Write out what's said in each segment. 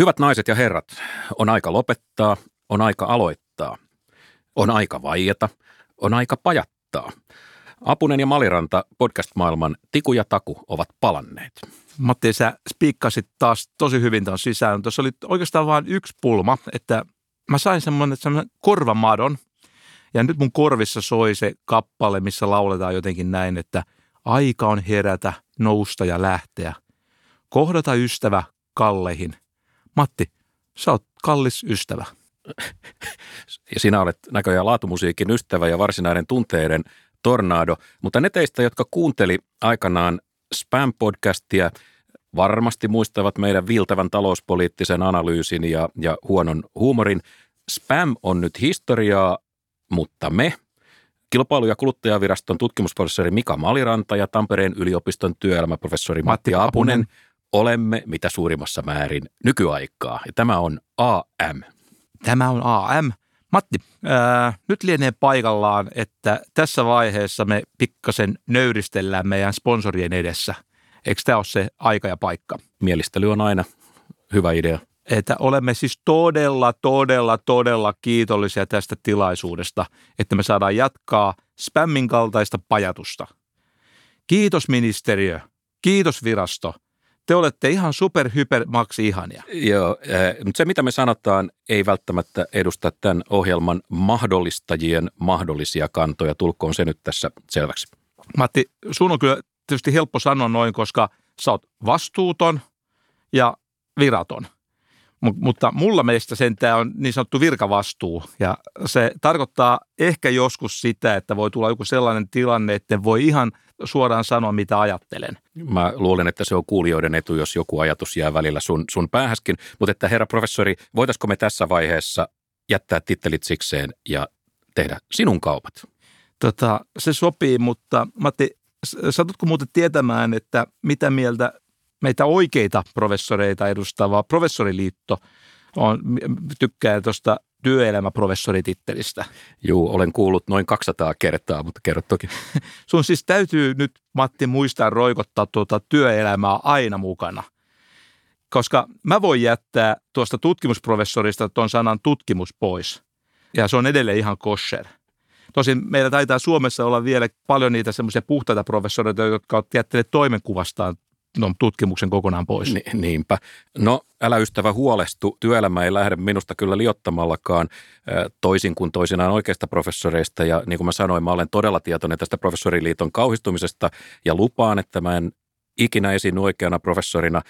Hyvät naiset ja herrat, on aika lopettaa, on aika aloittaa, on aika vaieta, on aika pajattaa. Apunen ja Maliranta podcast-maailman tiku ja taku ovat palanneet. Matti, sä spiikkasit taas tosi hyvin taas sisään. Tuossa oli oikeastaan vain yksi pulma, että mä sain semmoinen korvamadon ja nyt mun korvissa soi se kappale, missä lauletaan jotenkin näin, että aika on herätä, nousta ja lähteä. Kohdata ystävä kalleihin. Matti, sä oot kallis ystävä. Ja sinä olet näköjään laatumusiikin ystävä ja varsinainen tunteiden tornado, mutta ne teistä, jotka kuunteli aikanaan Spam-podcastia, varmasti muistavat meidän viiltävän talouspoliittisen analyysin ja huonon huumorin. Spam on nyt historiaa, mutta me, Kilpailu- ja kuluttajaviraston tutkimusprofessori Mika Maliranta ja Tampereen yliopiston työelämäprofessori Matti Apunen, olemme mitä suurimmassa määrin nykyaikaa. Ja tämä on AM. Tämä on AM. Matti, nyt lienee paikallaan, että tässä vaiheessa me pikkasen nöyristellään meidän sponsorien edessä. Eikö tämä ole se aika ja paikka? Mielistely on aina hyvä idea. Että olemme siis todella kiitollisia tästä tilaisuudesta, että me saadaan jatkaa Spämmin kaltaista pajatusta. Kiitos ministeriö, kiitos virasto. Te olette ihan superhypermaksi ihania. Joo, mutta se mitä me sanotaan ei välttämättä edusta tämän ohjelman mahdollistajien mahdollisia kantoja. Tulkoon se nyt tässä selväksi. Matti, sun on kyllä tietysti helppo sanoa noin, koska sä oot vastuuton ja viraton. Mutta mulla meistä sentään on niin sanottu virkavastuu ja se tarkoittaa ehkä joskus sitä, että voi tulla joku sellainen tilanne, että voi ihan suoraan sanoa, mitä ajattelen. Mä luulen, että se on kuulijoiden etu, jos joku ajatus jää välillä sun päähäskin, mutta että herra professori, voitaisko me tässä vaiheessa jättää tittelit sikseen ja tehdä sinun kaupat? Se sopii, mutta Matti, satutko muuten tietämään, että mitä mieltä meitä oikeita professoreita edustava professoriliitto tykkää tuosta työelämäprofessoritittelistä. Juu, olen kuullut noin 200 kertaa, mutta kerro toki. Sun siis täytyy nyt, Matti, muistaa roikottaa tuota työelämää aina mukana, koska mä voin jättää tuosta tutkimusprofessorista tuon sanan tutkimus pois, ja se on edelleen ihan kosher. Tosin meillä taitaa Suomessa olla vielä paljon niitä semmoisia puhtaita professoreita, jotka ovat jättäneet toimenkuvastaan tutkimuksen kokonaan pois. Niinpä. No, älä ystävä huolestu. Työelämä ei lähde minusta kyllä liottamallakaan toisin kuin toisinaan oikeista professoreista. Ja niin kuin mä sanoin, mä olen todella tietoinen tästä professoriliiton kauhistumisesta ja lupaan, että mä en ikinä esiinny oikeana professorina.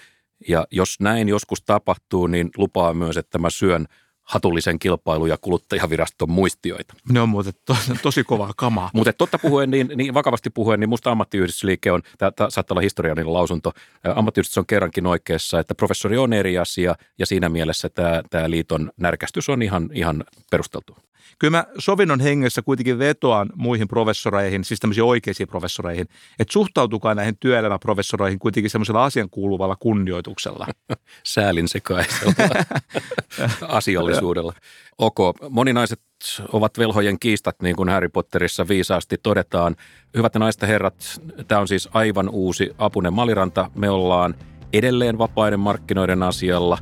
Ja jos näin joskus tapahtuu, niin lupaan myös, että mä syön hatullisen Kilpailu- ja kuluttajaviraston muistioita. Ne on muuten tosi kovaa kamaa. Mutta totta puhuen, niin vakavasti puhuen, niin musta ammattiyhdistysliike on, tämä saattaa olla historiallinen lausunto, ammattiyhdistys on kerrankin oikeassa, että professori on eri asia, ja siinä mielessä tämä liiton närkästys on ihan perusteltu. Kyllä mä sovinnon hengessä kuitenkin vetoan muihin professoreihin, siis tämmöisiin oikeisiin professoreihin, että suhtautukaa näihin työelämäprofessoreihin kuitenkin semmoisella asiankuuluvalla kunnioituksella. Säälin sekaisella asiallisuudella. Okay. Moninaiset ovat velhojen kiistat, niin kuin Harry Potterissa viisaasti todetaan. Hyvät naiset ja herrat, tämä on siis aivan uusi Apunen Maliranta. Me ollaan edelleen vapaiden markkinoiden asialla.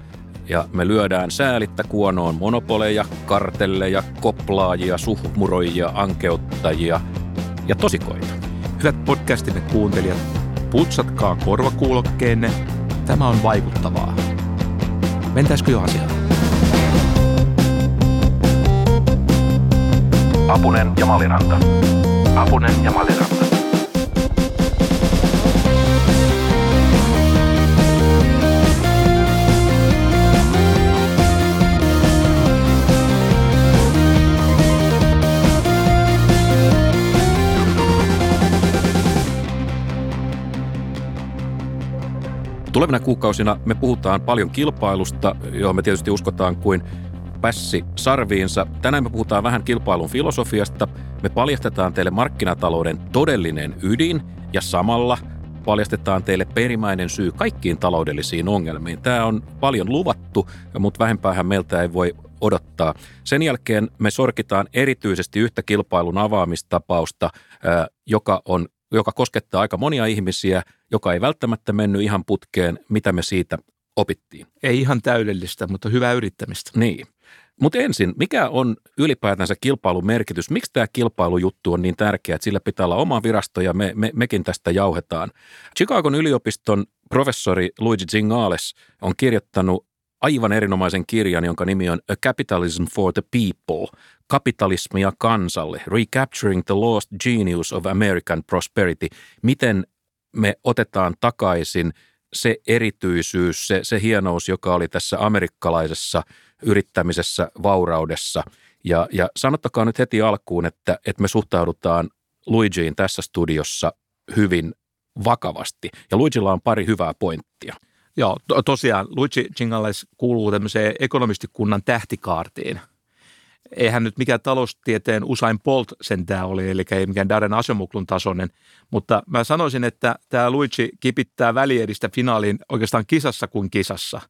Ja me lyödään säälittä kuonoon monopoleja, kartelleja, koplaajia, suhmuroijia, ankeuttajia ja tosikoita. Hyvät podcastimme kuuntelijat, putsatkaa korvakuulokkeenne. Tämä on vaikuttavaa. Mentäisikö jo asiaan? Apunen ja Maliranta. Apunen ja Maliranta. Tulevina kuukausina me puhutaan paljon kilpailusta, johon me tietysti uskotaan kuin pässi sarviinsa. Tänään me puhutaan vähän kilpailun filosofiasta. Me paljastetaan teille markkinatalouden todellinen ydin ja samalla paljastetaan teille perimmäinen syy kaikkiin taloudellisiin ongelmiin. Tämä on paljon luvattu, mutta vähempäähän meiltä ei voi odottaa. Sen jälkeen me sorkitaan erityisesti yhtä kilpailun avaamistapausta, joka koskettaa aika monia ihmisiä, joka ei välttämättä mennyt ihan putkeen, mitä me siitä opittiin. Ei ihan täydellistä, mutta hyvää yrittämistä. Niin. Mutta ensin, mikä on ylipäätänsä kilpailun merkitys? Miksi tämä kilpailujuttu on niin tärkeä, että sillä pitää olla oma virasto ja mekin tästä jauhetaan? Chicagon yliopiston professori Luigi Zingales on kirjoittanut aivan erinomaisen kirjan, jonka nimi on A Capitalism for the People, kapitalismia kansalle, Recapturing the Lost Genius of American Prosperity. Miten me otetaan takaisin se erityisyys, se hienous, joka oli tässä amerikkalaisessa yrittämisessä, vauraudessa. Ja sanottakaa nyt heti alkuun, että me suhtaudutaan Luigiin tässä studiossa hyvin vakavasti. Ja Luigilla on pari hyvää pointtia. Joo, tosiaan Luigi Zingales kuuluu tämmöiseen ekonomistikunnan tähtikaartiin. Eihän nyt mikään taloustieteen Usain Bolt sentään oli, eli ei mikään Daron Acemoglun tasoinen, mutta mä sanoisin, että tämä Luigi kipittää väliedistä finaaliin oikeastaan kisassa kuin kisassa.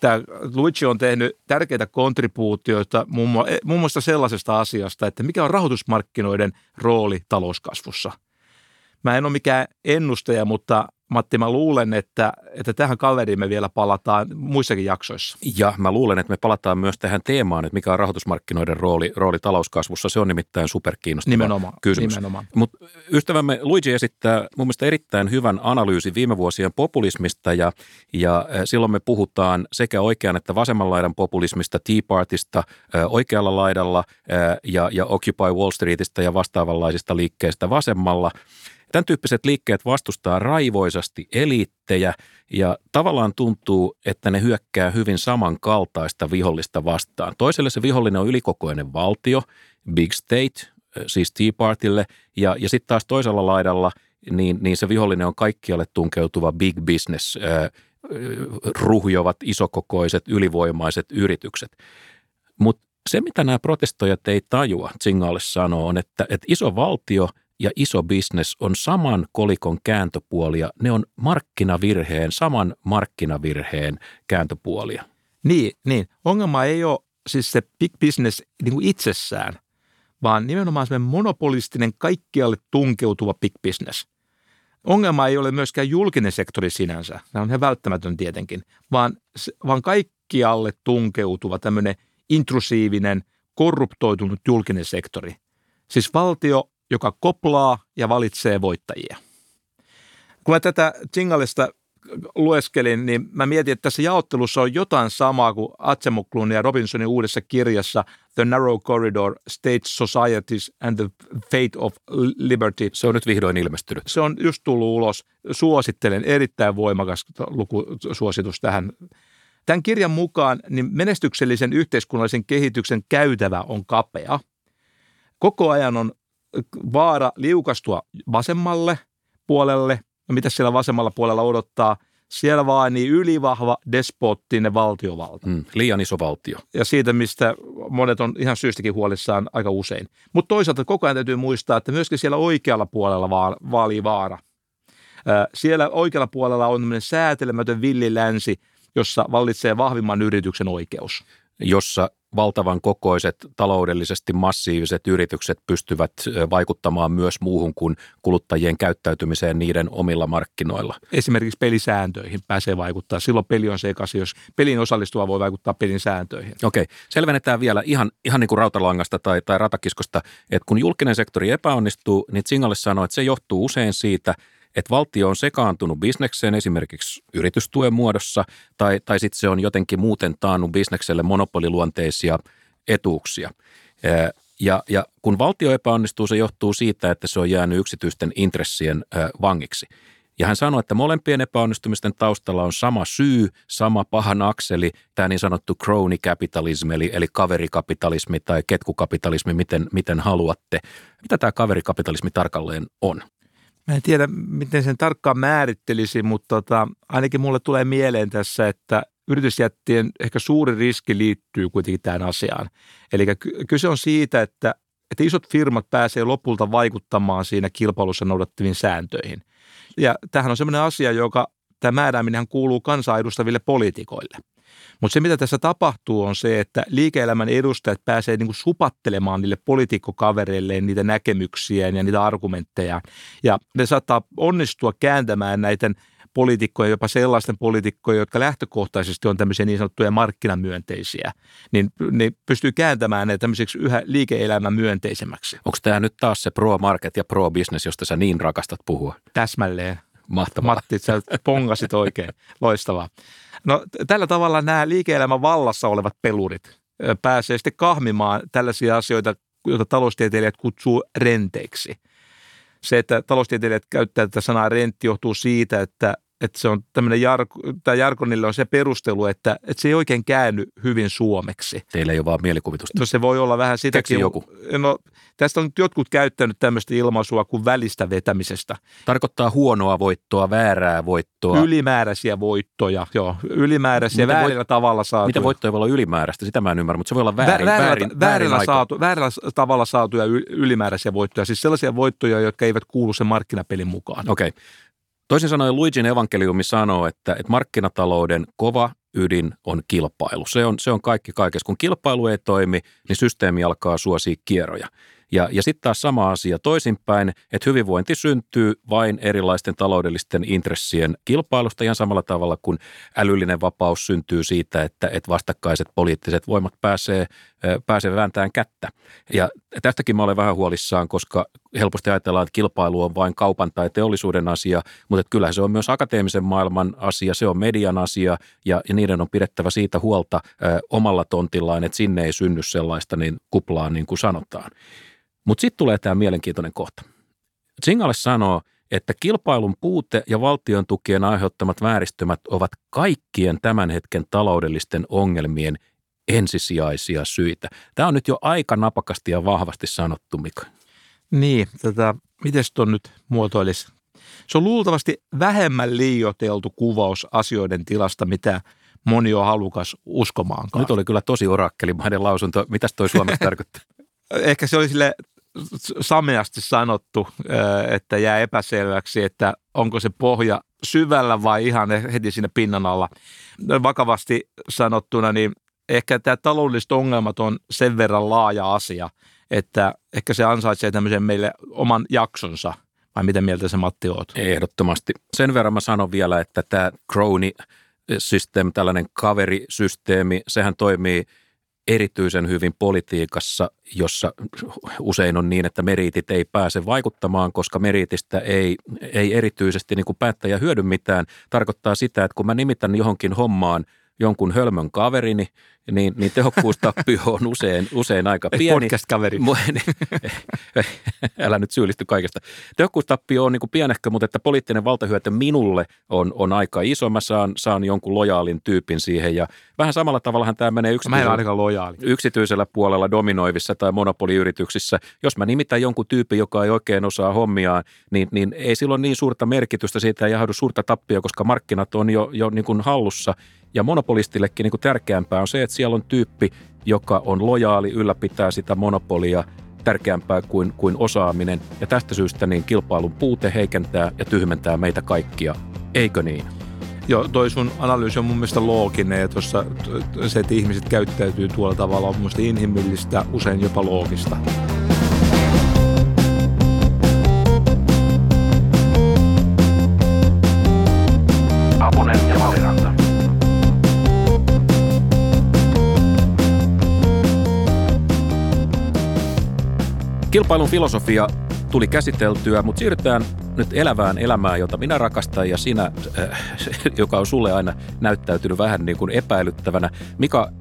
Tämä Luigi on tehnyt tärkeitä kontribuutioita muun muassa sellaisesta asiasta, että mikä on rahoitusmarkkinoiden rooli talouskasvussa. Mä en ole mikään ennustaja, mutta Matti, mä luulen, että tähän kaveriin me vielä palataan muissakin jaksoissa. Ja mä luulen, että me palataan myös tähän teemaan, että mikä on rahoitusmarkkinoiden rooli talouskasvussa. Se on nimittäin superkiinnostava kysymys. Nimenomaan. Mutta ystävämme Luigi esittää mun mielestä erittäin hyvän analyysin viime vuosien populismista ja silloin me puhutaan sekä oikean että vasemman laidan populismista, Tea Partista, oikealla laidalla ja Occupy Wall Streetista ja vastaavanlaisista liikkeistä vasemmalla. Tämän tyyppiset liikkeet vastustaa raivoisasti eliittejä ja tavallaan tuntuu, että ne hyökkää hyvin samankaltaista vihollista vastaan. Toiselle se vihollinen on ylikokoinen valtio, big state, siis Tea Partylle, ja sitten taas toisella laidalla niin se vihollinen on kaikkialle tunkeutuva big business, ruhjovat, isokokoiset, ylivoimaiset yritykset. Mutta se, mitä nämä protestoijat ei tajua, Zingales sanoo, on, että iso valtio ja iso business on saman kolikon kääntöpuolia. Ne on saman markkinavirheen kääntöpuolia. Niin. Ongelma ei ole siis se big business niin kuin itsessään, vaan nimenomaan semmoinen monopolistinen, kaikkialle tunkeutuva big business. Ongelma ei ole myöskään julkinen sektori sinänsä. Se on ihan välttämätön tietenkin, vaan kaikkialle tunkeutuva tämmöinen intrusiivinen, korruptoitunut julkinen sektori. Siis valtio, joka koplaa ja valitsee voittajia. Kun mä tätä Zingalesta lueskelin, niin mä mietin, että tässä jaottelussa on jotain samaa kuin Acemoglun ja Robinsonin uudessa kirjassa The Narrow Corridor, State Societies and the Fate of Liberty. Se on nyt vihdoin ilmestynyt. Se on just tullut ulos. Suosittelen, erittäin voimakas lukusuositus tähän. Tämän kirjan mukaan niin menestyksellisen yhteiskunnallisen kehityksen käytävä on kapea. Koko ajan on vaara liukastua vasemmalle puolelle. No, mitä siellä vasemmalla puolella odottaa? Siellä vaan niin ylivahva, despoottinen valtiovalta. Liian iso valtio. Ja siitä, mistä monet on ihan syystäkin huolissaan aika usein. Mutta toisaalta koko ajan täytyy muistaa, että myöskin siellä oikealla puolella vaalii vaara. Siellä oikealla puolella on tämmöinen säätelemätön villilänsi, jossa vallitsee vahvimman yrityksen oikeus. Jossa valtavan kokoiset, taloudellisesti massiiviset yritykset pystyvät vaikuttamaan myös muuhun kuin kuluttajien käyttäytymiseen niiden omilla markkinoilla. Esimerkiksi pelisääntöihin pääsee vaikuttaa. Silloin peli on sekaisin, jos pelin osallistuva voi vaikuttaa pelin sääntöihin. Okei, selvennetään vielä ihan niin kuin rautalangasta tai ratakiskosta, että kun julkinen sektori epäonnistuu, niin Zingales sanoo, että se johtuu usein siitä, että valtio on sekaantunut bisnekseen esimerkiksi yritystuen muodossa, tai sitten se on jotenkin muuten taannut bisnekselle monopoliluonteisia etuuksia. Ja kun valtio epäonnistuu, se johtuu siitä, että se on jäänyt yksityisten intressien vangiksi. Ja hän sanoi, että molempien epäonnistumisten taustalla on sama syy, sama pahan akseli, tämä niin sanottu crony-kapitalism, eli kaverikapitalismi tai ketkukapitalismi, miten haluatte. Mitä tämä kaverikapitalismi tarkalleen on? Mä en tiedä, miten sen tarkkaan määrittelisi, mutta ainakin mulle tulee mieleen tässä, että yritysjättien ehkä suuri riski liittyy kuitenkin tähän asiaan. Eli kyse on siitä, että isot firmat pääsee lopulta vaikuttamaan siinä kilpailussa noudattaviin sääntöihin. Ja tämähän on sellainen asia, joka tämä määrääminenhän kuuluu kansaa edustaville poliitikoille. Mutta se, mitä tässä tapahtuu, on se, että liike-elämän edustajat pääsee niinku supattelemaan niille poliitikkokavereilleen niitä näkemyksiä ja niitä argumentteja. Ja ne saattaa onnistua kääntämään näiden poliitikkoja, jopa sellaisten poliitikkoja, jotka lähtökohtaisesti on tämmöisiä niin sanottuja markkinamyönteisiä, niin ne pystyy kääntämään ne tämmöiseksi yhä liike-elämän myönteisemmäksi. Onko tämä nyt taas se pro-market ja pro-business, josta sä niin rakastat puhua? Täsmälleen. Mahtavaa. Matti, sä pongasit oikein. Loistavaa. No tällä tavalla nämä liike-elämän vallassa olevat pelurit pääsee sitten kahmimaan tällaisia asioita, joita taloustieteilijät kutsuu renteiksi. Se, että taloustieteilijät käyttää tätä sanaa rentti, johtuu siitä, että se on tämmöinen jargonille on se perustelu, että se ei oikein käänny hyvin suomeksi. Teillä ei ole vaan mielikuvitusta. No se voi olla vähän sitäkin. Joku? No tästä on nyt jotkut käyttänyt tämmöistä ilmaisua kuin välistä vetämisestä. Tarkoittaa huonoa voittoa, väärää voittoa. Ylimääräisiä voittoja, joo. Ylimääräisiä, väärillä tavalla saatuja. Mitä voittoja voi olla ylimääräistä? Sitä mä en ymmärrä, mutta se voi olla väärillä tavalla saatuja ylimääräisiä voittoja. Siis sellaisia voittoja, jotka eivät kuulu sen markkinapelin mukaan. Okei. Okay. Toisin sanoen Luigin evankeliumi sanoo, että markkinatalouden kova ydin on kilpailu. Se on kaikki kaikessa. Kun kilpailu ei toimi, niin systeemi alkaa suosia kierroja. Ja sitten taas sama asia toisinpäin, että hyvinvointi syntyy vain erilaisten taloudellisten intressien kilpailusta ihan samalla tavalla kuin älyllinen vapaus syntyy siitä, että vastakkaiset poliittiset voimat pääsee vääntämään kättä. Ja tästäkin mä olen vähän huolissaan, koska helposti ajatellaan, että kilpailu on vain kaupan tai teollisuuden asia, mutta kyllähän se on myös akateemisen maailman asia, se on median asia ja niiden on pidettävä siitä huolta omalla tontillaan, että sinne ei synny sellaista niin kuplaa niin kuin sanotaan. Mutta sitten tulee tämä mielenkiintoinen kohta. Zingales sanoo, että kilpailun puute ja valtion tukien aiheuttamat vääristymät ovat kaikkien tämän hetken taloudellisten ongelmien ensisijaisia syitä. Tämä on nyt jo aika napakasti ja vahvasti sanottu, Mika. Niin, miten tuon nyt muotoilisi? Se on luultavasti vähemmän liioiteltu kuvaus asioiden tilasta, mitä moni on halukas uskomaankaan. Nyt oli kyllä tosi orakkelimainen lausunto. Mitäs toi suomeksi tarkoittaa? Ehkä se oli sille sameasti sanottu, että jää epäselväksi, että onko se pohja syvällä vai ihan heti siinä pinnan alla. Vakavasti sanottuna, niin ehkä tämä taloudelliset ongelmat on sen verran laaja asia, että ehkä se ansaitsee tämmöisen meille oman jaksonsa. Vai mitä mieltä sä, Matti, oot? Ehdottomasti. Sen verran mä sanon vielä, että tämä crony system, tällainen kaverisysteemi, sehän toimii erityisen hyvin politiikassa, jossa usein on niin, että meriitit ei pääse vaikuttamaan, koska meriitistä ei erityisesti niin kuin päättäjä hyödy mitään. Tarkoittaa sitä, että kun mä nimitän johonkin hommaan jonkun hölmön kaverini, niin tehokkuustappio on usein aika pieni. Podcast-kaveri. Älä nyt syyllisty kaikesta. Tehokkuustappio on niin kuin pienehkö, mutta että poliittinen valtahyöty minulle on aika iso. Mä saan jonkun lojaalin tyypin siihen ja vähän samalla tavallahan tämä menee yksityisellä puolella dominoivissa tai monopoliyrityksissä. Jos mä nimitän jonkun tyypin, joka ei oikein osaa hommiaan, niin ei silloin niin suurta merkitystä siitä, ei jahdu suurta tappia, koska markkinat on jo niin kuin hallussa. Ja monopolistillekin niin kuin tärkeämpää on se, että siellä on tyyppi, joka on lojaali, ylläpitää sitä monopolia tärkeämpää kuin osaaminen. Ja tästä syystä niin kilpailun puute heikentää ja tyhmentää meitä kaikkia. Eikö niin? Joo, toi sun analyysi on mun mielestä looginen ja tuossa se, että ihmiset käyttäytyy tuolla tavalla on mun mielestä inhimillistä, usein jopa loogista. Apunen ja Maliranta. Kilpailun filosofia tuli käsiteltyä, mutta siirrytään nyt elävään elämään, jota minä rakastan ja sinä, joka on sulle aina näyttäytynyt vähän niin kuin epäilyttävänä. Mika,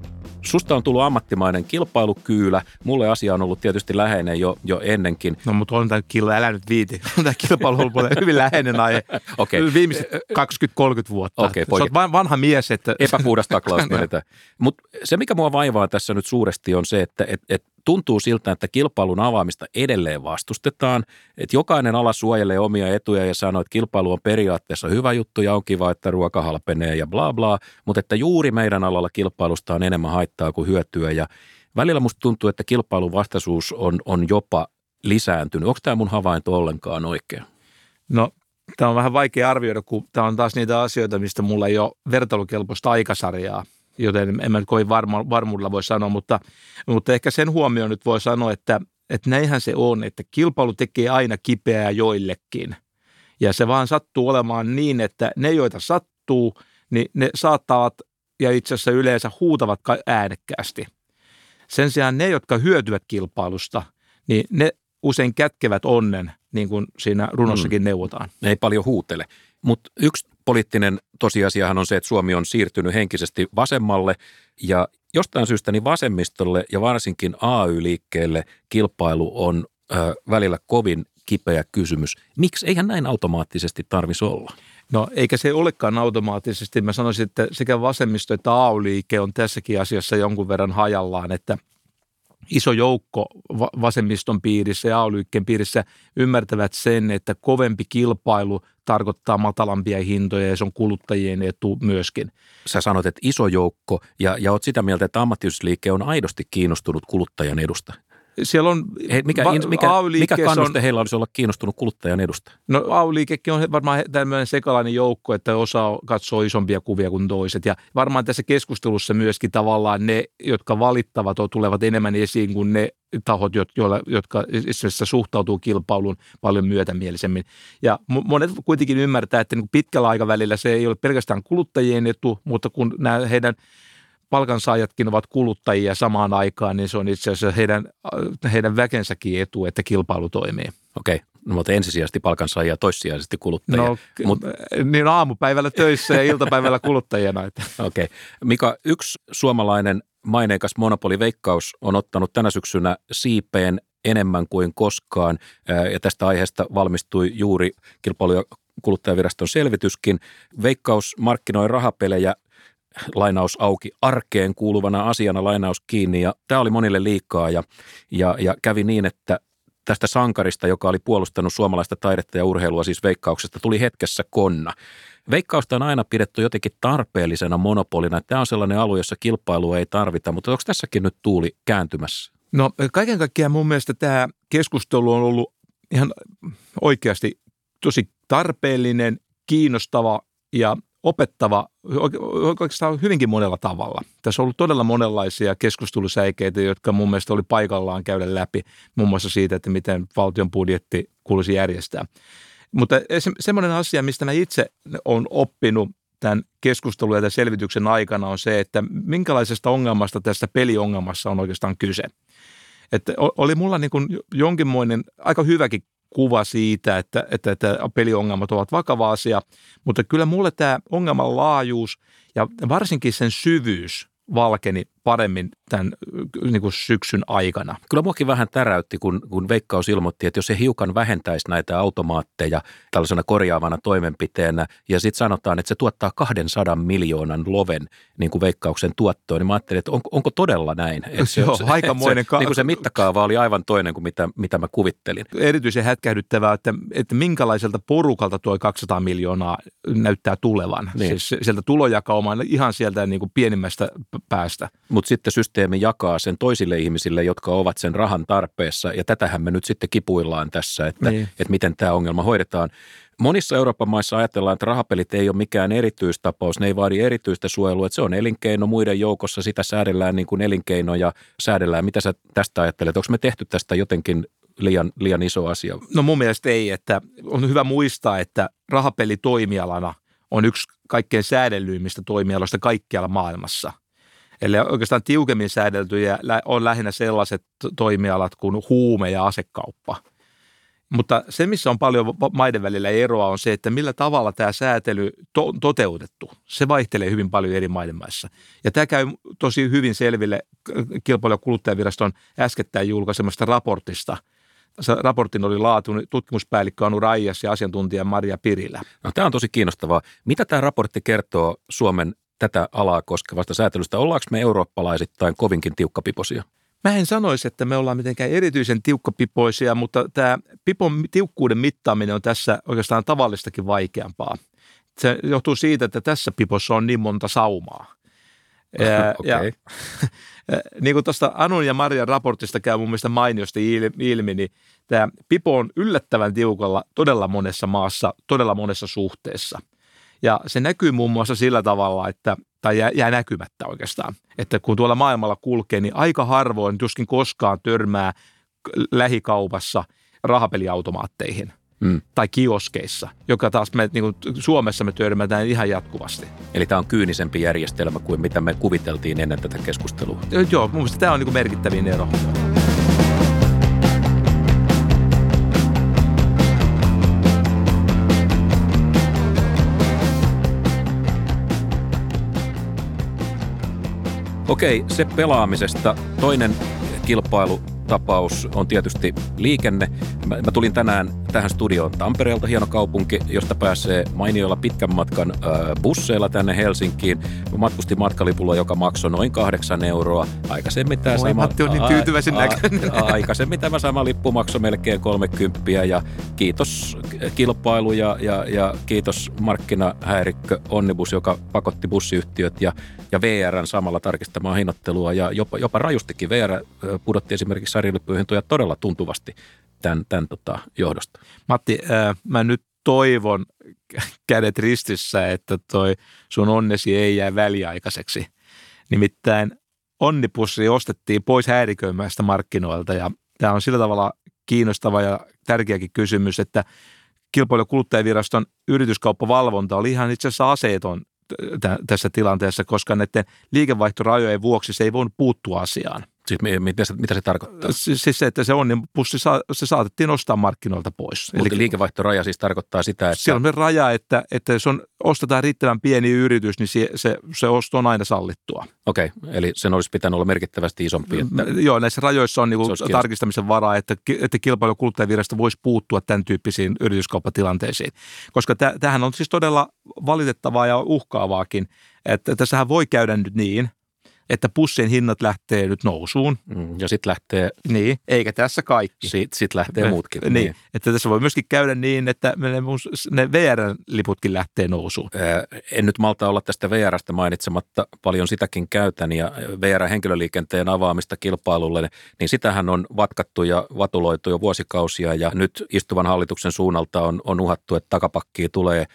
susta on tullut ammattimainen kilpailukyylä. Mulle asia on ollut tietysti läheinen jo ennenkin. No, mutta on tämä älä nyt viiti. Tämä kilpailu on ollut hyvin läheinen aihe. Okay. Viimeiset 20-30 vuotta. Okay, sä oot vanha mies. Että epäpuhdas taklaus menetään. Mutta se, mikä mua vaivaa tässä nyt suuresti on se, että tuntuu siltä, että kilpailun avaamista edelleen vastustetaan, että jokainen ala suojelee omia etuja ja sanoo, että kilpailu on periaatteessa hyvä juttu ja on kiva, että ruoka halpenee ja bla bla, mutta että juuri meidän alalla kilpailusta on enemmän haittaa kuin hyötyä ja välillä musta tuntuu, että kilpailun vastaisuus on jopa lisääntynyt. Onko tämä mun havainto ollenkaan oikea? No, tämä on vähän vaikea arvioida, kun tämä on taas niitä asioita, mistä mulla ei ole vertailukelpoista aikasarjaa. Joten en mä nyt kovin varmuudella voi sanoa, mutta ehkä sen huomioon nyt voi sanoa, että näinhän se on, että kilpailu tekee aina kipeää joillekin. Ja se vaan sattuu olemaan niin, että ne, joita sattuu, niin ne saattavat ja itse asiassa yleensä huutavat äänekkäästi. Sen sijaan ne, jotka hyötyvät kilpailusta, niin ne usein kätkevät onnen, niin kuin siinä runossakin neuvotaan. Ne ei paljon huutele. Mutta yksi poliittinen tosiasiahan on se, että Suomi on siirtynyt henkisesti vasemmalle ja jostain syystä niin vasemmistolle ja varsinkin AY-liikkeelle kilpailu on välillä kovin kipeä kysymys. Miksi? Eihän näin automaattisesti tarvitsisi olla. No eikä se olekaan automaattisesti. Mä sanoisin, että sekä vasemmisto että AY-liike on tässäkin asiassa jonkun verran hajallaan, että iso joukko vasemmiston piirissä ja AY-liikkeen piirissä ymmärtävät sen, että kovempi kilpailu tarkoittaa matalampia hintoja ja se on kuluttajien etu myöskin. Sä sanot, että iso joukko ja oot sitä mieltä, että ammattiyhdistysliike on aidosti kiinnostunut kuluttajan edusta. Siellä on, mikä kannuste heillä olisi olla kiinnostunut kuluttajan edusta? No AY-liikekin on varmaan tämmöinen sekalainen joukko, että osa katsoo isompia kuvia kuin toiset. Ja varmaan tässä keskustelussa myöskin tavallaan ne, jotka valittavat, tulevat enemmän esiin kuin ne tahot, jotka esimerkiksi suhtautuu kilpailuun paljon myötämielisemmin. Ja monet kuitenkin ymmärtää, että pitkällä aikavälillä se ei ole pelkästään kuluttajien etu, mutta kun nämä heidän palkansaajatkin ovat kuluttajia samaan aikaan, niin se on itse asiassa heidän väkensäkin etu, että kilpailu toimii. Okei, no, mutta ensisijaisesti palkansaajia, toissijaisesti kuluttajia. No, niin aamupäivällä töissä ja iltapäivällä kuluttajia näitä. Okei. Mika, yksi suomalainen maineikas monopoliveikkaus on ottanut tänä syksynä siipeen enemmän kuin koskaan, ja tästä aiheesta valmistui juuri Kilpailu- ja kuluttajaviraston selvityskin. Veikkaus markkinoi rahapelejä lainaus auki arkeen kuuluvana asiana lainaus kiinni ja tämä oli monille liikaa ja kävi niin, että tästä sankarista, joka oli puolustanut suomalaista taidetta ja urheilua siis Veikkauksesta, tuli hetkessä konna. Veikkausta on aina pidetty jotenkin tarpeellisena monopolina. Tämä on sellainen alue, jossa kilpailua ei tarvita, mutta onko tässäkin nyt tuuli kääntymässä? No kaiken kaikkiaan mun mielestä tämä keskustelu on ollut ihan oikeasti tosi tarpeellinen, kiinnostava ja opettava oikeastaan hyvinkin monella tavalla. Tässä on ollut todella monenlaisia keskustelusäikeitä, jotka mun mielestä oli paikallaan käydä läpi, muun muassa siitä, että miten valtion budjetti kuuluisi järjestää. Mutta semmoinen asia, mistä mä itse olen oppinut tämän keskustelun ja tämän selvityksen aikana, on se, että minkälaisesta ongelmasta tässä peliongelmassa on oikeastaan kyse. Että oli mulla niin kuin jonkinmoinen aika hyväkin kuva siitä, että peliongelmat ovat vakava asia, mutta kyllä mulle tämä ongelman laajuus ja varsinkin sen syvyys valkeni paremmin tämän niin kuin syksyn aikana. Kyllä muakin vähän täräytti, kun Veikkaus ilmoitti, että jos se hiukan vähentäisi näitä automaatteja tällaisena korjaavana toimenpiteenä ja sitten sanotaan, että se tuottaa 200 miljoonan loven niin kuin Veikkauksen tuottoon, niin mä ajattelin, että onko todella näin? Se mittakaava oli aivan toinen kuin mitä mä kuvittelin. Erityisen hätkähdyttävää, että minkälaiselta porukalta tuo 200 miljoonaa näyttää tulevan. Niin. Siis sieltä tulojakaumaan ihan sieltä niin kuin pienimmästä päästä. Mutta sitten systeemi jakaa sen toisille ihmisille, jotka ovat sen rahan tarpeessa, ja tätähän me nyt sitten kipuillaan tässä, että miten tämä ongelma hoidetaan. Monissa Euroopan maissa ajatellaan, että rahapelit ei ole mikään erityistapaus, ne ei vaadi erityistä suojelua, että se on elinkeino muiden joukossa, sitä säädellään niin kuin elinkeino ja säädellään. Mitä sä tästä ajattelet? Onko me tehty tästä jotenkin liian iso asia? No mun mielestä ei, että on hyvä muistaa, että rahapeli toimialana on yksi kaikkein säädellyimmistä toimialoista kaikkialla maailmassa. Eli oikeastaan tiukemmin säädeltyjä on lähinnä sellaiset toimialat kuin huume- ja asekauppa. Mutta se, missä on paljon maiden välillä eroa, on se, että millä tavalla tämä säätely on toteutettu. Se vaihtelee hyvin paljon eri maiden maissa. Ja tämä käy tosi hyvin selville Kilpailu- ja kuluttajaviraston äskettäin julkaisemasta raportista. Raportin oli laatunut tutkimuspäällikkö Anu Raijas ja asiantuntija Maria Pirilä. No, tämä on tosi kiinnostavaa. Mitä tämä raportti kertoo Suomen tätä alaa koskevasta säätelystä? Ollaanko me eurooppalaisittain kovinkin tiukkapipoisia? Mä en sanoisi, että me ollaan mitenkään erityisen tiukkapipoisia, mutta tämä pipon tiukkuuden mittaaminen on tässä oikeastaan tavallistakin vaikeampaa. Se johtuu siitä, että tässä pipossa on niin monta saumaa. Okay. Niin kuin tuosta Anun ja Marian raportista käy mun mielestä mainiosti ilmi, niin tämä pipo on yllättävän tiukalla todella monessa maassa, todella monessa suhteessa. Ja se näkyy muun muassa sillä tavalla, tai jää näkymättä oikeastaan, että kun tuolla maailmalla kulkee, niin aika harvoin tuskin koskaan törmää lähikaupassa rahapeliautomaatteihin. tai kioskeissa, joka taas me niin kuin Suomessa me törmätään ihan jatkuvasti. Eli tämä on kyynisempi järjestelmä kuin mitä me kuviteltiin ennen tätä keskustelua. Joo, mun mielestä tämä on niin kuin merkittävin ero. Okei, se pelaamisesta. Toinen kilpailutapaus on tietysti liikenne. Mä tulin tänään tähän studioon Tampereelta, hieno kaupunki, josta pääsee mainioilla pitkän matkan busseilla tänne Helsinkiin. Mä matkustin matkalipulla, joka maksoi noin 8 €. Aikaisemmin tämä sama, sama lippu maksoi melkein 30 €. Ja kiitos kilpailu ja kiitos markkinahäirikkö Onnibus, joka pakotti bussiyhtiöt ja VR:n samalla tarkistamaan hinnoittelua ja jopa rajustikin. VR pudotti esimerkiksi sarjelypyhintoja todella tuntuvasti tämän johdosta. Matti, mä nyt toivon kädet ristissä, että toi sun onnesi ei jää väliaikaiseksi. Nimittäin Onnibussi ostettiin pois häiriköimästä markkinoilta ja tämä on sillä tavalla kiinnostava ja tärkeäkin kysymys, että Kilpailu- ja kuluttajaviraston yrityskauppavalvonta oli ihan itse asiassa aseeton tässä tilanteessa, koska näiden liikevaihtorajojen vuoksi se ei voinut puuttua asiaan. Siis mitä se tarkoittaa? Siis se, että se Onnibussi se saatettiin ostaa markkinoilta pois. Eli liikevaihtoraja siis tarkoittaa sitä, että... Siellä on se raja, että jos ostetaan riittävän pieni yritys, niin se osto on aina sallittua. Okei, eli sen olisi pitänyt olla merkittävästi isompi. Että... Joo, näissä rajoissa on niinku tarkistamisen varaa, että Kilpailu- ja kuluttajavirasto voisi puuttua tämän tyyppisiin yrityskauppatilanteisiin. Koska tämähän on siis todella valitettavaa ja uhkaavaakin, että tässähän voi käydä nyt niin, että bussien hinnat lähtee nyt nousuun. Ja sitten lähtee... Niin, eikä tässä kaikki. Sitten lähtee muutkin. Niin, että tässä voi myöskin käydä niin, että ne VR-liputkin lähtee nousuun. En nyt malta olla tästä VR:stä mainitsematta. Paljon sitäkin käytän ja VR-henkilöliikenteen avaamista kilpailulle, niin sitähän on vatkattu ja vatuloitu jo vuosikausia. Ja nyt istuvan hallituksen suunnalta on uhattu, että takapakkia tulee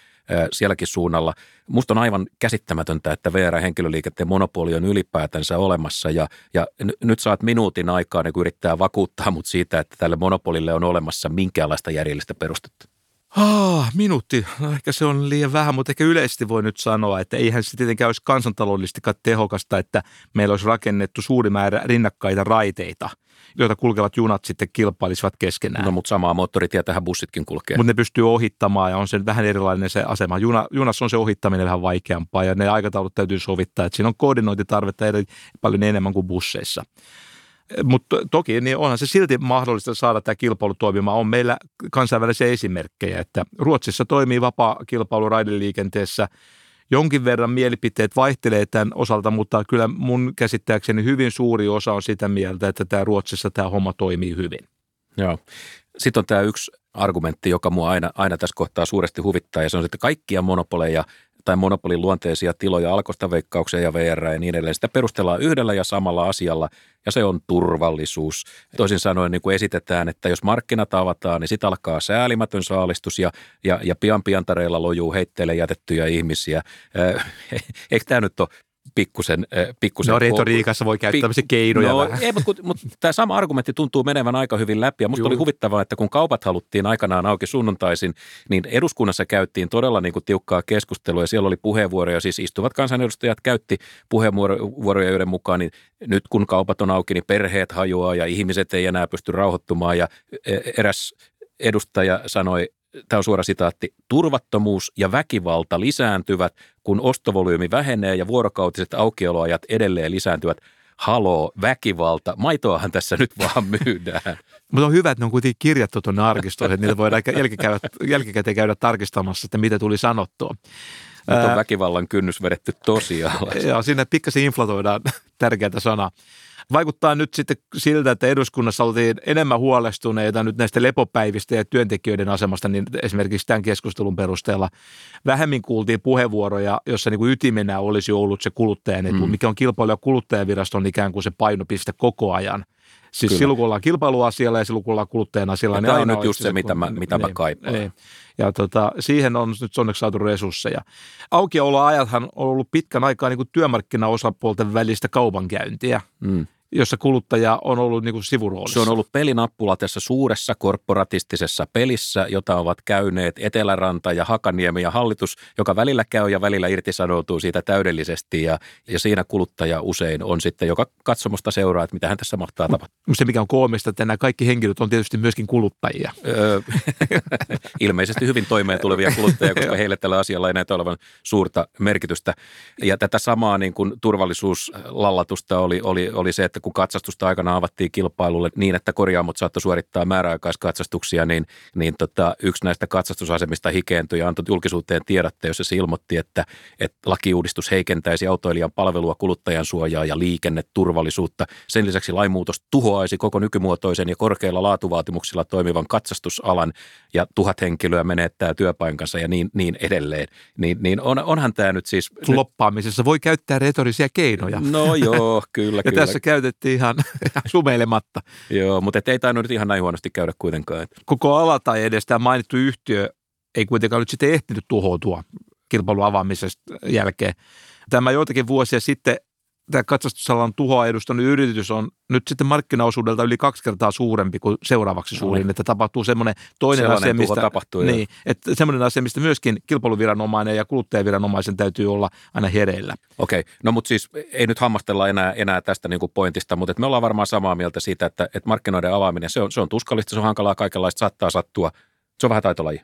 sielläkin suunnalla. Musta on aivan käsittämätöntä, että VR-henkilöliikenteen monopoli on ylipäätänsä olemassa ja nyt saat minuutin aikaa, kun yrittää vakuuttaa mut siitä, että tälle monopolille on olemassa minkäänlaista järjellistä perustetta. Minuutti. No ehkä se on liian vähän, mutta ehkä yleisesti voi nyt sanoa, että eihän se tietenkään olisi kansantaloudellistikaan tehokasta, että meillä olisi rakennettu suuri määrä rinnakkaita raiteita, joita kulkevat junat sitten kilpailisivat keskenään. No, mutta samaa moottoritietähän bussitkin kulkee. Mutta ne pystyy ohittamaan ja on se vähän erilainen se asema. Junassa on se ohittaminen vähän vaikeampaa ja ne aikataulut täytyy sovittaa, että siinä on koordinointitarvetta paljon enemmän kuin busseissa. Mutta toki niin onhan se silti mahdollista saada tämä kilpailu toimimaan. On meillä kansainvälisiä esimerkkejä, että Ruotsissa toimii vapaa kilpailu raideliikenteessä. Jonkin verran mielipiteet vaihtelee tämän osalta, mutta kyllä mun käsittääkseni hyvin suuri osa on sitä mieltä, että tämä Ruotsissa tämä homma toimii hyvin. Joo. Sitten on tämä yksi argumentti, joka mua aina tässä kohtaa suuresti huvittaa ja se on, että kaikkia monopoleja tai monopolin luonteisia tiloja, Alkosta Veikkaukseen ja VR ja niin edelleen. Sitä perustellaan yhdellä ja samalla asialla, ja se on turvallisuus. Toisin sanoen niin kuin esitetään, että jos markkinat avataan, niin sitten alkaa säälimätön saalistus, ja pian piantareilla lojuu heitteille jätettyjä ihmisiä. Eikö tämä nyt ole pikkusen... No retoriikassa voi käyttää tämmöisiä keinoja vähän. Ei, mutta tämä sama argumentti tuntuu menevän aika hyvin läpi. Ja musta oli huvittavaa, että kun kaupat haluttiin aikanaan auki sunnuntaisin, niin eduskunnassa käytiin todella niin kuin tiukkaa keskustelua. Ja siellä oli puheenvuoroja, siis istuvat kansanedustajat käytti puheenvuoroja, joiden mukaan, niin nyt kun kaupat on auki, niin perheet hajoaa ja ihmiset ei enää pysty rauhoittumaan. Ja eräs edustaja sanoi, tämä on suora sitaatti, turvattomuus ja väkivalta lisääntyvät, kun ostovolyymi vähenee ja vuorokautiset aukioloajat edelleen lisääntyvät. Haloo, väkivalta. Maitoahan tässä nyt vaan myydään. Mutta on hyvä, että ne on kuitenkin kirjattu tuonne arkistoon, että niitä voidaan jälkikäteen käydä tarkistamassa, että mitä tuli sanottua. Nyt on väkivallan kynnys vedetty tosiaan. Joo, siinä pikkasen inflatoidaan tärkeätä sanaa. Vaikuttaa nyt sitten siltä, että eduskunnassa oltiin enemmän huolestuneita nyt näistä lepopäivistä ja työntekijöiden asemasta, niin esimerkiksi tämän keskustelun perusteella vähemmin kuultiin puheenvuoroja, jossa niin kuin ytimenä olisi ollut se kuluttajan etu, mikä on Kilpailu- ja kuluttajaviraston ikään kuin se painopiste koko ajan. Siis kyllä. Silloin kun ollaan kilpailuasialla ja silloin kun ollaan kuluttajan asialla. Tämä on nyt just se, mitä mä kaipaan. Ei. Ja siihen on nyt onneksi saatu resursseja. Aukioloajathan on ollut pitkän aikaa niin kuin työmarkkinaosapuolten välistä kaupankäyntiä. jossa kuluttaja on ollut niin kuin sivuroolissa. Se on ollut pelinappula tässä suuressa korporatistisessa pelissä, jota ovat käyneet Eteläranta ja Hakaniemi ja hallitus, joka välillä käy ja välillä irtisanoutuu siitä täydellisesti. Ja siinä kuluttaja usein on sitten, joka katsomusta seuraa, että mitähän tässä mahtaa tapahtua. Se, mikä on koomista, että nämä kaikki henkilöt on tietysti myöskin kuluttajia. Ilmeisesti hyvin toimeen tulevia kuluttajia, koska heille tällä asialla ei näytä olevan suurta merkitystä. Ja tätä samaa niin kuin turvallisuuslallatusta oli se, että kun katsastusta aikana avattiin kilpailulle niin, että korjaamot saattoi suorittaa määräaikaiskatsastuksia, niin yksi näistä katsastusasemista hikeentyi ja antoi julkisuuteen tiedotteen, jossa se ilmoitti, että lakiuudistus heikentäisi autoilijan palvelua, kuluttajan suojaa ja liikenneturvallisuutta. Sen lisäksi lainmuutos tuhoaisi koko nykymuotoisen ja korkeilla laatuvaatimuksilla toimivan katsastusalan ja 1,000 henkilöä menettää työpaikkansa ja niin edelleen. Onhan tämä nyt siis... Loppaamisessa voi käyttää retorisia keinoja. No joo, kyllä. Tässä käytettiin ihan sumeilematta. Joo, mutta ei tainnut nyt ihan näin huonosti käydä kuitenkaan. Koko ala tai edes tämä mainittu yhtiö ei kuitenkaan nyt sitten ehtinyt tuhoutua kilpailun avaamisesta jälkeen. Tämä joitakin vuosia sitten tämä katsastusalan tuhoa edustanut yritys on nyt sitten markkinaosuudelta yli 2 kertaa suurempi kuin seuraavaksi suurin. Että tapahtuu semmoinen asia, mistä myöskin kilpailuviranomainen ja kuluttajaviranomaisen täytyy olla aina hereillä. Okei. No mutta siis ei nyt hammastella enää tästä niinku pointista, mutta me ollaan varmaan samaa mieltä siitä, että markkinoiden avaaminen, se on tuskallista, se on hankalaa, kaikenlaista saattaa sattua. Se on vähän taitolaji.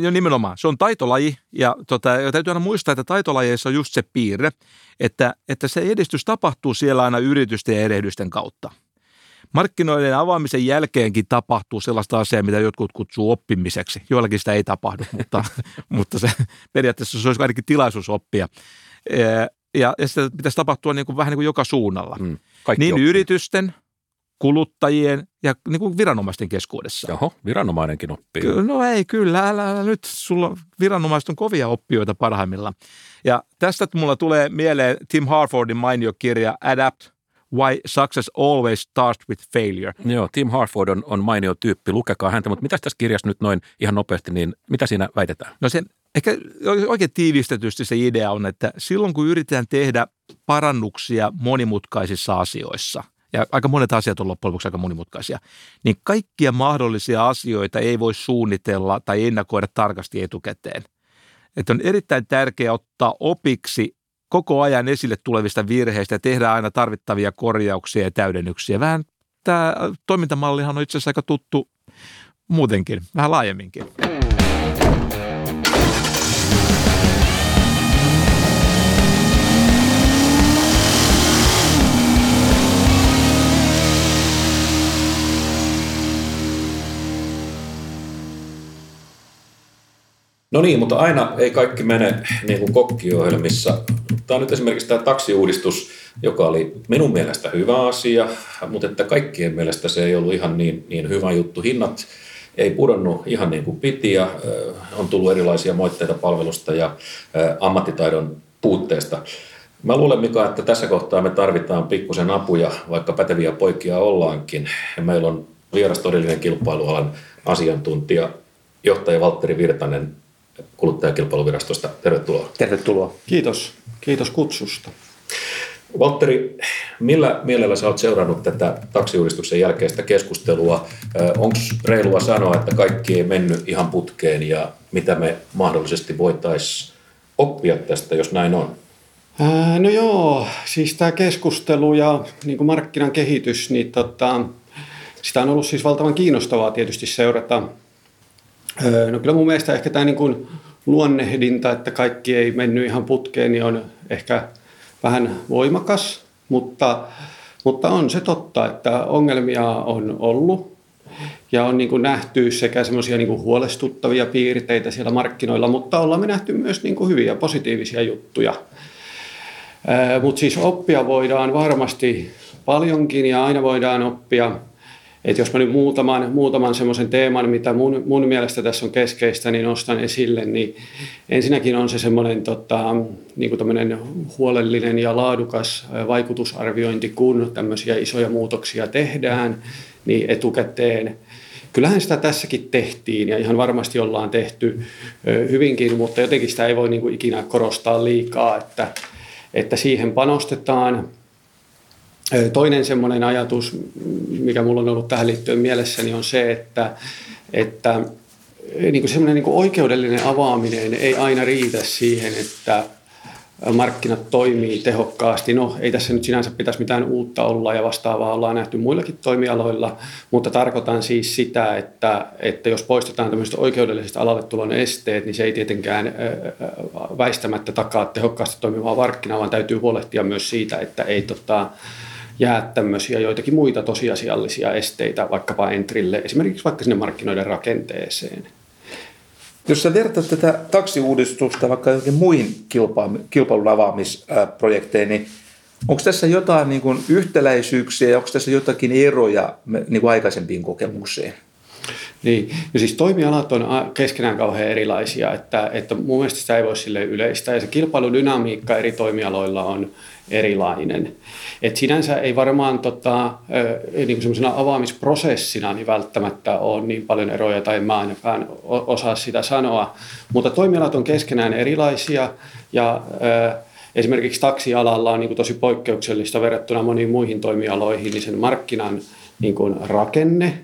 Ja nimenomaan, se on taitolaji ja täytyy aina muistaa, että taitolajeissa on just se piirre, että se edistys tapahtuu siellä aina yritysten ja erehdysten kautta. Markkinoiden avaamisen jälkeenkin tapahtuu sellaista asiaa, mitä jotkut kutsuu oppimiseksi. Joillakin sitä ei tapahdu, mutta se, periaatteessa se olisi ainakin tilaisuus oppia. Ja sitä pitäisi tapahtua niin kuin, vähän niin kuin joka suunnalla. Niin oppii. Yritysten... kuluttajien ja niin kuin viranomaisten keskuudessa. Oho, viranomainenkin oppii. Älä nyt, sulla viranomaiset on kovia oppijoita parhaimmillaan. Ja tästä mulla tulee mieleen Tim Harfordin mainio kirja Adapt, Why Success Always Starts with Failure. Joo, Tim Harford on mainio tyyppi, lukekaa häntä, mutta mitä tässä kirjassa nyt noin ihan nopeasti, niin mitä siinä väitetään? No se ehkä oikein tiivistetysti se idea on, että silloin kun yritetään tehdä parannuksia monimutkaisissa asioissa – ja aika monet asiat on loppujen lopuksi aika monimutkaisia, niin kaikkia mahdollisia asioita ei voi suunnitella tai ennakoida tarkasti etukäteen. Että on erittäin tärkeää ottaa opiksi koko ajan esille tulevista virheistä ja tehdä aina tarvittavia korjauksia ja täydennyksiä. Vähän tämä toimintamallihan on itse asiassa aika tuttu muutenkin, vähän laajemminkin. No niin, mutta aina ei kaikki mene niin kuin kokkiohjelmissa. Tämä on nyt esimerkiksi tämä taksiuudistus, joka oli minun mielestä hyvä asia, mutta että kaikkien mielestä se ei ollut ihan niin hyvä juttu. Hinnat ei pudonnut ihan niin kuin piti ja on tullut erilaisia moitteita palvelusta ja ammattitaidon puutteesta. Mä luulen, Mika, että tässä kohtaa me tarvitaan pikkusen apuja, vaikka päteviä poikia ollaankin. Meillä on vieras todellinen kilpailualan asiantuntija, johtaja Valtteri Virtanen Kuluttajakilpailuvirastosta. Tervetuloa. Tervetuloa. Kiitos. Kiitos kutsusta. Valtteri, millä mielellä sä oot seurannut tätä taksiuudistuksen jälkeistä keskustelua? Onko reilua sanoa, että kaikki ei mennyt ihan putkeen ja mitä me mahdollisesti voitaisiin oppia tästä, jos näin on? No joo, siis tämä keskustelu ja niin kuin markkinan kehitys, niin sitä on ollut siis valtavan kiinnostavaa tietysti seurata. No kyllä mun mielestä ehkä tämä niin kuin luonnehdinta, että kaikki ei mennyt ihan putkeen, niin on ehkä vähän voimakas, mutta on se totta, että ongelmia on ollut ja on niin kuin nähty sekä semmoisia niin kuin huolestuttavia piirteitä siellä markkinoilla, mutta ollaan me nähty myös niin kuin hyviä positiivisia juttuja. Mutta siis oppia voidaan varmasti paljonkin ja aina voidaan oppia. Et jos mä nyt muutaman semmoisen teeman, mitä mun mielestä tässä on keskeistä, niin nostan esille, niin ensinnäkin on se semmoinen niin tämmöinen huolellinen ja laadukas vaikutusarviointi, kun tämmöisiä isoja muutoksia tehdään, niin etukäteen. Kyllähän sitä tässäkin tehtiin ja ihan varmasti ollaan tehty hyvinkin, mutta jotenkin sitä ei voi niin kuin ikinä korostaa liikaa, että siihen panostetaan. Toinen semmoinen ajatus, mikä mulla on ollut tähän liittyen mielessäni, on se, että niin semmoinen niin oikeudellinen avaaminen ei aina riitä siihen, että markkinat toimii tehokkaasti. No, ei tässä nyt sinänsä pitäisi mitään uutta olla ja vastaavaa ollaan nähty muillakin toimialoilla, mutta tarkoitan siis sitä, että jos poistetaan tämmöiset oikeudelliset alalle tulon esteet, niin se ei tietenkään väistämättä takaa tehokkaasti toimivaa markkinaa, vaan täytyy huolehtia myös siitä, että ei jää tämmöisiä joitakin muita tosiasiallisia esteitä vaikkapa entrille, esimerkiksi vaikka sinne markkinoiden rakenteeseen. Jos sä vertaat tätä taksiuudistusta vaikka johonkin muihin kilpailun avaamisprojekteihin, niin onko tässä jotain niin kuin yhtäläisyyksiä ja onko tässä jotakin eroja niin kuin aikaisempiin kokemuksiin? Niin, no siis toimialat on keskenään kauhean erilaisia, että mun mielestä sitä ei voi silleen yleistää ja se kilpailudynamiikka eri toimialoilla on erilainen. Et sinänsä ei varmaan niin semmoisena avaamisprosessina niin välttämättä ole niin paljon eroja tai mä ainakaan osaa sitä sanoa, mutta toimialat on keskenään erilaisia ja esimerkiksi taksialalla on niin kuin tosi poikkeuksellista verrattuna moniin muihin toimialoihin niin sen markkinan niin kuin rakenne.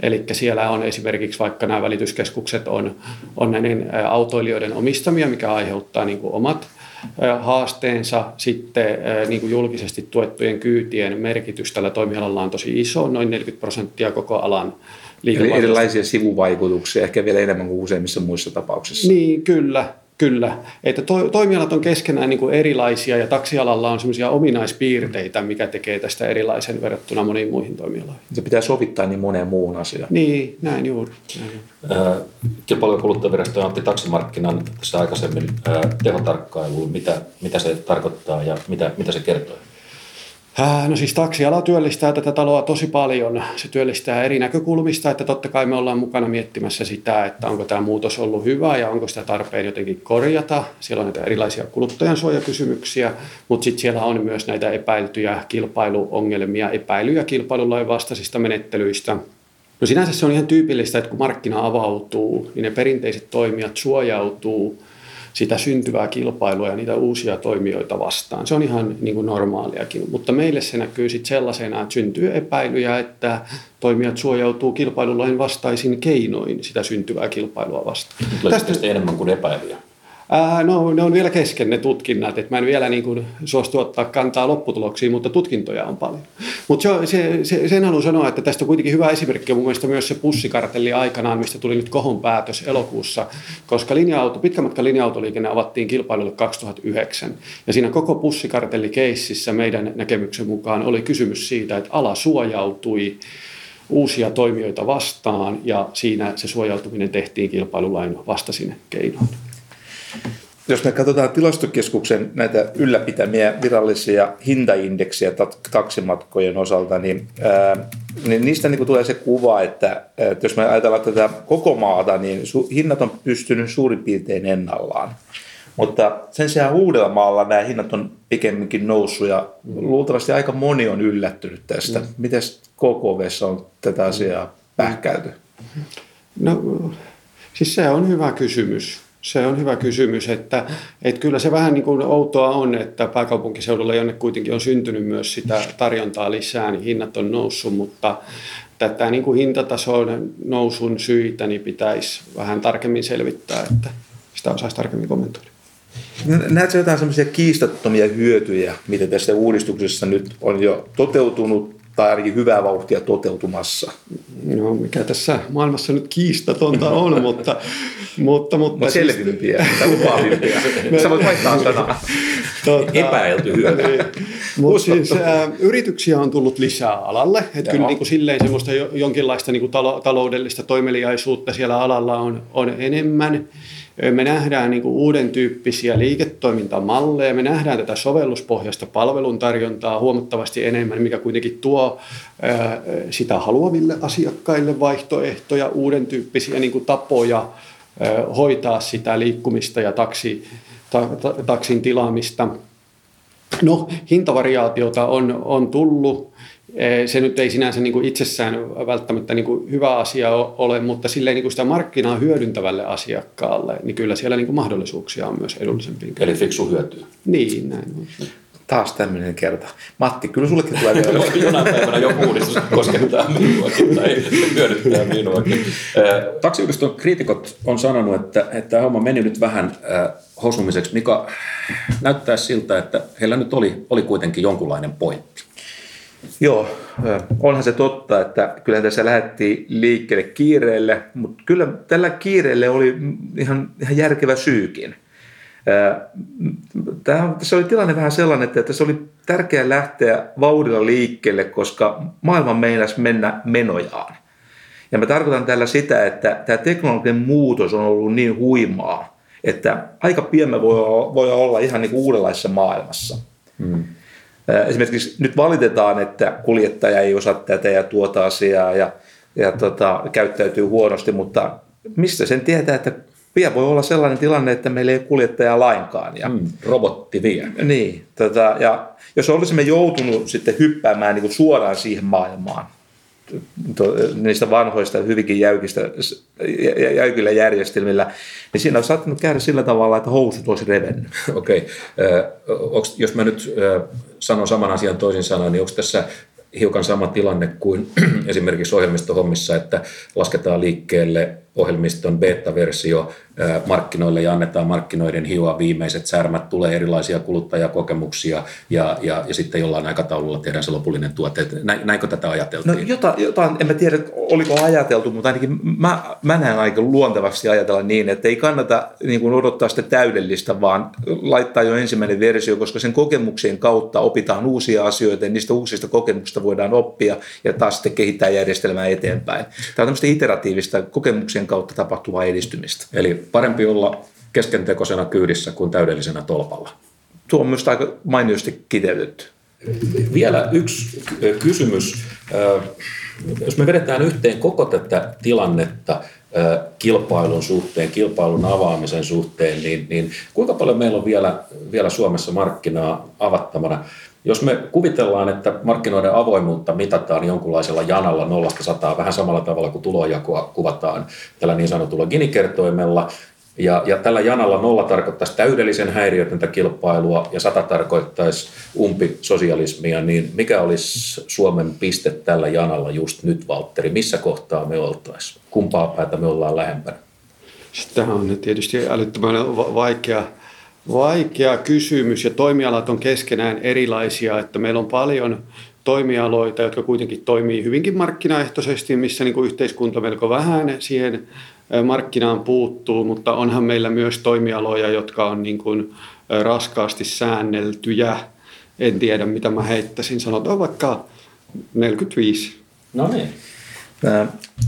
Eli siellä on esimerkiksi vaikka nämä välityskeskukset on näiden autoilijoiden omistamia, mikä aiheuttaa niin kuin omat haasteensa. Sitten niin kuin julkisesti tuettujen kyytien merkitys tällä toimialalla on tosi iso, noin 40% koko alan liikevaihdosta. Eli erilaisia sivuvaikutuksia, ehkä vielä enemmän kuin useimmissa muissa tapauksissa. Niin, kyllä. Kyllä, että toimialat on keskenään niin kuin erilaisia ja taksialalla on semmoisia ominaispiirteitä, mikä tekee tästä erilaisen verrattuna moniin muihin toimialoihin. Se pitää sovittaa niin moneen muuhun asiaan. Niin, näin juuri. Kilpailu- ja kuluttajavirasto on otti taksimarkkinan tässä aikaisemmin tehotarkkailuun. Mitä se tarkoittaa ja mitä se kertoo? No siis taksiala työllistää tätä taloa tosi paljon. Se työllistää eri näkökulmista, että totta kai me ollaan mukana miettimässä sitä, että onko tämä muutos ollut hyvä ja onko sitä tarpeen jotenkin korjata. Siellä on näitä erilaisia kuluttajansuojakysymyksiä, mutta sitten siellä on myös näitä epäiltyjä kilpailuongelmia, epäilyjä kilpailulain vastaisista menettelyistä. No sinänsä se on ihan tyypillistä, että kun markkina avautuu, niin ne perinteiset toimijat suojautuu sitä syntyvää kilpailua ja niitä uusia toimijoita vastaan. Se on ihan niin kuin normaaliakin, mutta meille se näkyy sitten sellaisena, että syntyy epäilyjä, että toimijat suojautuu kilpailulain vastaisin keinoin sitä syntyvää kilpailua vastaan. Tästä enemmän kuin epäilyjä? No ne on vielä kesken ne tutkinnat, että mä en vielä niin kuin suostu ottaa kantaa lopputuloksiin, mutta tutkintoja on paljon. Mutta sen haluan sanoa, että tästä on kuitenkin hyvä esimerkki ja mun mielestä myös se bussikartelli aikanaan, mistä tuli nyt kohon päätös elokuussa, koska pitkämatkan linja-autoliikenne avattiin kilpailulle 2009 ja siinä koko bussikartellikeississä meidän näkemyksen mukaan oli kysymys siitä, että ala suojautui uusia toimijoita vastaan ja siinä se suojautuminen tehtiin kilpailulain vastaisin keinoin. Jos me katsotaan tilastokeskuksen näitä ylläpitämiä virallisia hintaindeksiä taksimatkojen osalta, niin niistä niin tulee se kuva, että jos me ajatellaan tätä koko maata, niin hinnat on pystynyt suurin piirtein ennallaan. Mutta sen sijaan Uudellamaalla nämä hinnat on pikemminkin noussut ja luultavasti aika moni on yllättynyt tästä. Mites KKV:ssä on tätä asiaa pähkäilty? No siis se on hyvä kysymys. Se on hyvä kysymys, että kyllä se vähän niin kuin outoa on, että pääkaupunkiseudulla, jonne kuitenkin on syntynyt myös sitä tarjontaa lisää, niin hinnat on noussut, mutta tätä niin kuin hintatason nousun syitä niin pitäisi vähän tarkemmin selvittää, että sitä osaisi tarkemmin kommentoida. Näetkö jotain sellaisia kiistattomia hyötyjä, mitä tässä uudistuksessa nyt on jo toteutunut? Tai ainakin hyvää vauhtia toteutumassa. No, mikä tässä maailmassa nyt kiistatonta on, mutta selvimpiä, lupaavimpia. Sä voit vaihtaa sanaa. Epäilty hyötyä. Niin. Mutta siis yrityksiä on tullut lisää alalle. Että kyllä niin kuin silleen semmoista jonkinlaista niin kuin taloudellista toimeliaisuutta siellä alalla on enemmän. Me nähdään niin kuin uuden tyyppisiä liiketoimintamalleja, me nähdään tätä sovelluspohjaista palveluntarjontaa huomattavasti enemmän, mikä kuitenkin tuo sitä haluaville asiakkaille vaihtoehtoja, uuden tyyppisiä niin kuin tapoja hoitaa sitä liikkumista ja taksin tilaamista. No, hintavariaatiota on tullut. Se nyt ei sinänsä niin kuin itsessään välttämättä niin kuin hyvä asia ole, mutta silleen niin kuin sitä markkinaa hyödyntävälle asiakkaalle, niin kyllä siellä niin kuin mahdollisuuksia on myös edullisempi. Eli fiksu hyötyä. Niin, näin on. Taas tämmöinen kerta. Matti, kyllä sullekin tulee vielä. Jonain päivänä joku uudistus koskettaa minuakin tai hyödyttää minuakin. Taksiyhdistön kriitikot on sanonut, että tämä homma meni nyt vähän hosumiseksi, mikä näyttää siltä, että heillä nyt oli kuitenkin jonkunlainen pointti. Joo, onhan se totta, että kyllä tässä lähdettiin liikkeelle kiireelle, mutta kyllä tällä kiireelle oli ihan järkevä syykin. Tässä oli tilanne vähän sellainen, että tässä oli tärkeää lähteä vauhdilla liikkeelle, koska maailma meinasi mennä menojaan. Ja mä tarkoitan tällä sitä, että tämä teknologinen muutos on ollut niin huimaa, että aika pian me voi olla ihan niin kuin uudenlaisessa maailmassa. Mm. Esimerkiksi nyt valitetaan, että kuljettaja ei osaa tätä ja tuota asiaa ja käyttäytyy huonosti, mutta mistä sen tietää, että pian voi olla sellainen tilanne, että meillä ei ole kuljettajaa lainkaan. Ja, robotti vie. Niin, ja jos olisimme joutunut sitten hyppäämään niin kuin suoraan siihen maailmaan, niistä vanhoista hyvinkin jäykillä järjestelmillä, niin siinä on saattanut käydä sillä tavalla, että housut olisi revennyt. Okei. Jos mä nyt sanon saman asian toisin sanoen, niin onko tässä hiukan sama tilanne kuin esimerkiksi ohjelmistohommissa, että lasketaan liikkeelle ohjelmiston beta-versio markkinoille ja annetaan markkinoiden hioa viimeiset särmät, tulee erilaisia kuluttajakokemuksia ja sitten jollain aikataululla tehdään se lopullinen tuote. Näinkö tätä ajateltiin? No jotain, en mä tiedä, oliko ajateltu, mutta ainakin mä näen aika luontevasti ajatella niin, että ei kannata niin kuin odottaa sitä täydellistä, vaan laittaa jo ensimmäinen versio, koska sen kokemuksien kautta opitaan uusia asioita ja niistä uusista kokemuksista voidaan oppia ja taas sitten kehittää järjestelmää eteenpäin. Tämä on tämmöistä iteratiivista kokemuksien kautta tapahtuvaa edistymistä. Eli parempi olla keskentekoisena kyydissä kuin täydellisenä tolpalla. Tuo on myös aika mainiosti kiteytetty. Vielä yksi kysymys. Jos me vedetään yhteen koko tätä tilannetta kilpailun suhteen, kilpailun avaamisen suhteen, niin kuinka paljon meillä on vielä Suomessa markkinaa avattavana? Jos me kuvitellaan, että markkinoiden avoimuutta mitataan jonkunlaisella janalla 0-100, vähän samalla tavalla kuin tulonjakoa kuvataan tällä niin sanotulla Gini-kertoimella, ja tällä janalla 0 tarkoittaisi täydellisen häiriötöntä kilpailua ja 100 tarkoittaisi umpisosialismia, niin mikä olisi Suomen piste tällä janalla just nyt, Valtteri? Missä kohtaa me oltaisiin? Kumpaa päätä me ollaan lähempänä? Tämä on tietysti älyttömän vaikea kysymys, ja toimialat on keskenään erilaisia, että meillä on paljon toimialoita, jotka kuitenkin toimii hyvinkin markkinaehtoisesti, missä niin kuin yhteiskunta melko vähän siihen markkinaan puuttuu, mutta onhan meillä myös toimialoja, jotka on niin kuin raskaasti säänneltyjä. En tiedä, mitä mä heittäisin. Sanotaan vaikka 45. No niin.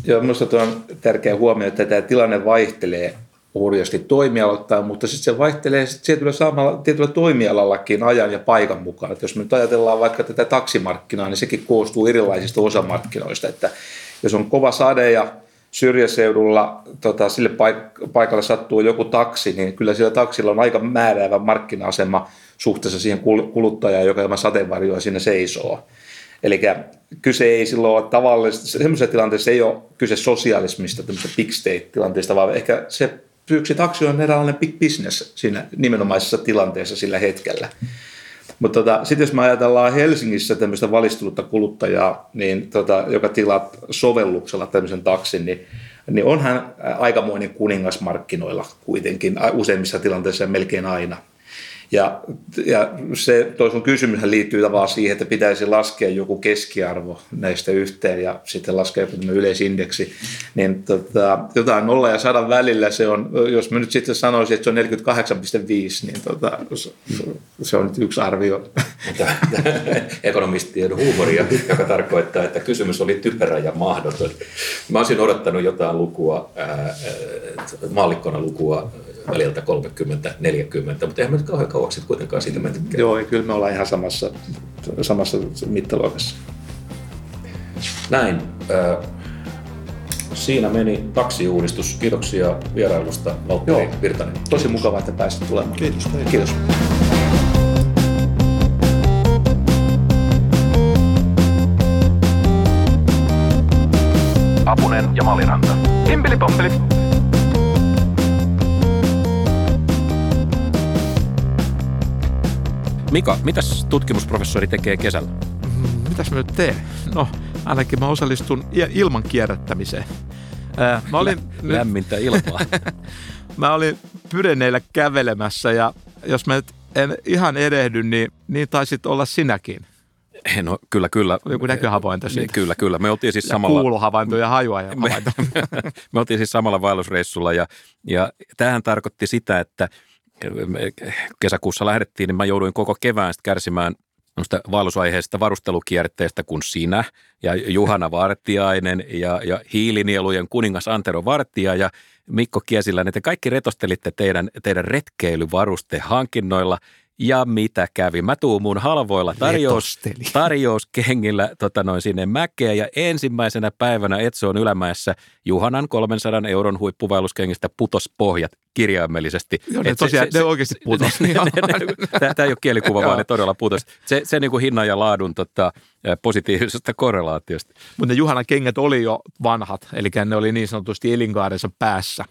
Joo, minusta tuo on tärkeä huomio, että tämä tilanne vaihtelee hurjasti toimialoittain, mutta sitten se vaihtelee tietyllä toimialallakin ajan ja paikan mukaan. Että jos me nyt ajatellaan vaikka tätä taksimarkkinaa, niin sekin koostuu erilaisista osamarkkinoista. Että jos on kova sade ja syrjäseudulla sille paikalle sattuu joku taksi, niin kyllä sillä taksilla on aika määräävä markkina-asema suhteessa siihen kuluttajaan, joka ilman sateenvarjoa siinä seisoo. Eli kyse ei silloin ole tavallisesti, semmoisessa tilanteessa ei ole kyse sosialismista, tämmöistä big state-tilanteesta, vaan ehkä se yksi taksi on eräänlainen big business siinä nimenomaisessa tilanteessa sillä hetkellä. Mutta sitten jos me ajatellaan Helsingissä tämmöistä valistunutta kuluttajaa, niin, joka tilaa sovelluksella tämmöisen taksin, niin onhan aikamoinen kuningas markkinoilla kuitenkin useimmissa tilanteissa melkein aina. Ja se toisen kysymyshän liittyy tavallaan siihen, että pitäisi laskea joku keskiarvo näistä yhteen ja sitten laskea joku yleisindeksi. Niin jotain 0 ja 100 välillä se on, jos mä nyt sitten sanoisin, että se on 48,5, niin se on nyt yksi arvio. Ekonomistien huumoria, joka tarkoittaa, että kysymys oli typerä ja mahdoton. Mä olisin odottanut jotain lukua, maallikkona lukua, väliltä 30-40, mutta eihän me nyt kauhean kauaksi kuitenkaan siitä mä tykkään. Joo, kyllä me ollaan ihan samassa mittaluokassa. Näin. Siinä meni taksiuudistus. Kiitoksia vierailusta, Valtteri Virtanen. Tosi mukavaa, että pääsit tulemaan. Kiitos. Kiitos. Apunen ja Maliranta. Pimpelipompelit. Mika, mitäs tutkimusprofessori tekee kesällä? Mitäs mä nyt teen? No, ainakin mä osallistun ilman kierrättämiseen. Mä olin lämmintä ilmaa. Mä olin Pyreneillä kävelemässä ja jos mä nyt en ihan erehdy, niin taisit olla sinäkin. No kyllä. Joku näköhavainto siitä. Kyllä. Me oltiin siis samalla. Kuulohavainto ja hajuajahavainto. Me oltiin siis samalla vaellusreissulla ja tämähän tarkoitti sitä, että kesäkuussa lähdettiin, niin mä jouduin koko kevään kärsimään vaellusaiheesta varustelukierteestä, kun sinä ja Juhana Vartiainen ja hiilinielujen kuningas Antero Vartija ja Mikko Kiesilänne, te kaikki retostelitte teidän retkeilyvarustehankinnoilla. Ja mitä kävi? Mä tuun mun halvoilla tarjouskengillä sinne mäkeen ja ensimmäisenä päivänä Etsoon ylämäessä Juhanan 300 euron huippuvaelluskengistä putos pohjat kirjaimellisesti. Joo, ne oikeasti putos. Tämä ei ole kielikuva, vaan ne todella putos. Se niin kuin hinnan ja laadun positiivisesta korrelaatiosta. Mutta ne Juhanan kengät oli jo vanhat, eli ne oli niin sanotusti elinkaarensa päässä.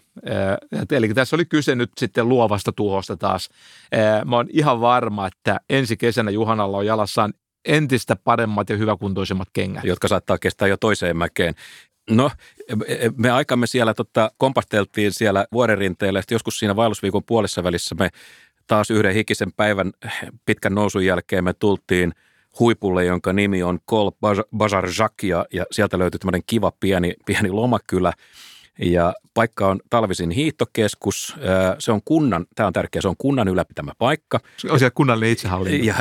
Eli tässä oli kyse nyt sitten luovasta tuhosta taas. Mä oon ihan varma, että ensi kesänä Juhanalla on jalassaan entistä paremmat ja hyväkuntoisemmat kengät. Jotka saattaa kestää jo toiseen mäkeen. No, me aikamme siellä kompasteltiin siellä vuorenrinteellä, että joskus siinä vaellusviikon puolessa välissä me taas yhden hikisen päivän pitkän nousun jälkeen me tultiin huipulle, jonka nimi on Kol Bazarzakia, ja sieltä löytyy tämmöinen kiva pieni lomakylä. Ja paikka on talvisin hiihtokeskus. Se on tämä on tärkeä, se on kunnan ylläpitämä paikka. Se on siellä kunnallinen itsehallinto. Ja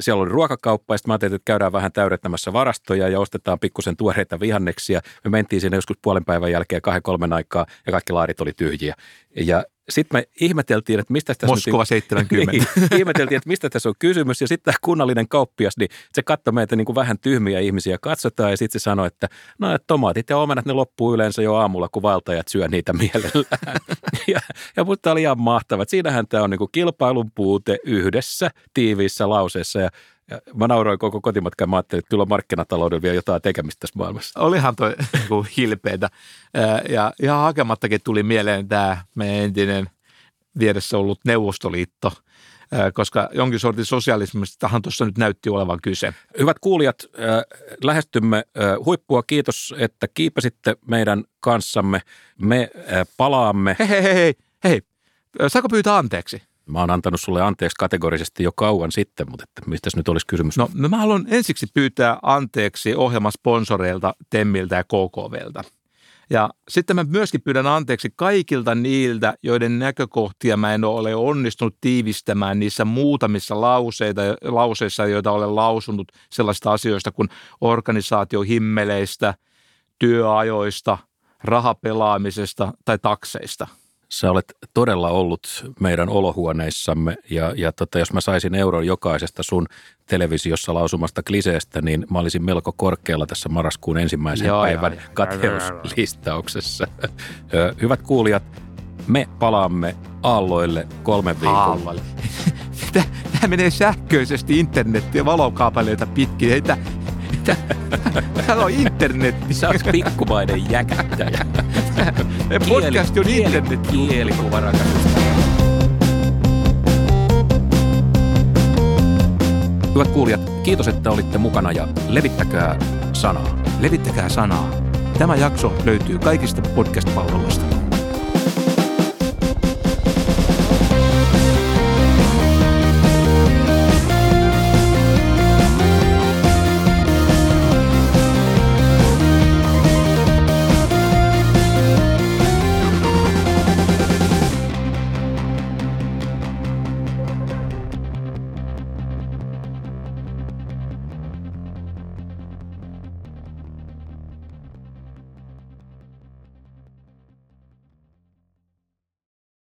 siellä oli ruokakauppa, ja sitten mä ajattelin, että käydään vähän täydettämässä varastoja ja ostetaan pikkusen tuoreita vihanneksia. Me mentiin siinä joskus puolen päivän jälkeen 2-3 aikaa, ja kaikki laarit oli tyhjiä. Ja sitten me ihmeteltiin, että mistä tässä Moskova 70. Ihmeteltiin, että mistä tässä on kysymys. Ja sitten tämä kunnallinen kauppias, niin se katsoi meitä niin kuin vähän tyhmiä ihmisiä katsotaan. Ja sitten se sanoi, että no, että tomaatit ja omenat, ne loppuu yleensä jo aamulla, kun valtajat syö niitä mielellään. ja mutta tämä oli ihan mahtava. Et siinähän tämä on niin kuin kilpailun puute yhdessä tiiviissä lauseessa. Ja mä nauroin koko kotimatkan. Mä ajattelin, että kyllä on markkinataloudella vielä jotain tekemistä tässä maailmassa. Olihan toi hilpeetä. Ja ihan hakemattakin tuli mieleen tämä meidän entinen vieressä ollut Neuvostoliitto, koska jonkin sortin sosialismistahan tuossa nyt näytti olevan kyse. Hyvät kuulijat, lähestymme huippua. Kiitos, että kiipesitte meidän kanssamme. Me palaamme. Hei. Saako pyytää anteeksi? Mä oon antanut sulle anteeksi kategorisesti jo kauan sitten, mutta että mistäs nyt olisi kysymys? No mä haluan ensiksi pyytää anteeksi ohjelmasponsoreilta, TEMiltä ja KKVltä. Ja sitten mä myöskin pyydän anteeksi kaikilta niiltä, joiden näkökohtia mä en ole onnistunut tiivistämään niissä muutamissa lauseissa, joita olen lausunut sellaista asioista kuin organisaatiohimmeleistä, työajoista, rahapelaamisesta tai takseista. Sä olet todella ollut meidän olohuoneissamme ja jos mä saisin euron jokaisesta sun televisiossa lausumasta kliseestä, niin mä olisin melko korkealla tässä marraskuun ensimmäisen päivän kateuslistauksessa. Hyvät kuulijat, me palaamme aalloille 3 viikon. Tämä menee sähköisesti internettiin valokaapeleita pitkin. Täällä on internetti. Sä oot pikkumainen jäkättäjä. Podcast on internet. Kielikuva rakastus. Hyvät kuulijat, kiitos, että olitte mukana ja levittäkää sanaa. Levittäkää sanaa. Tämä jakso löytyy kaikista podcast-palveluista.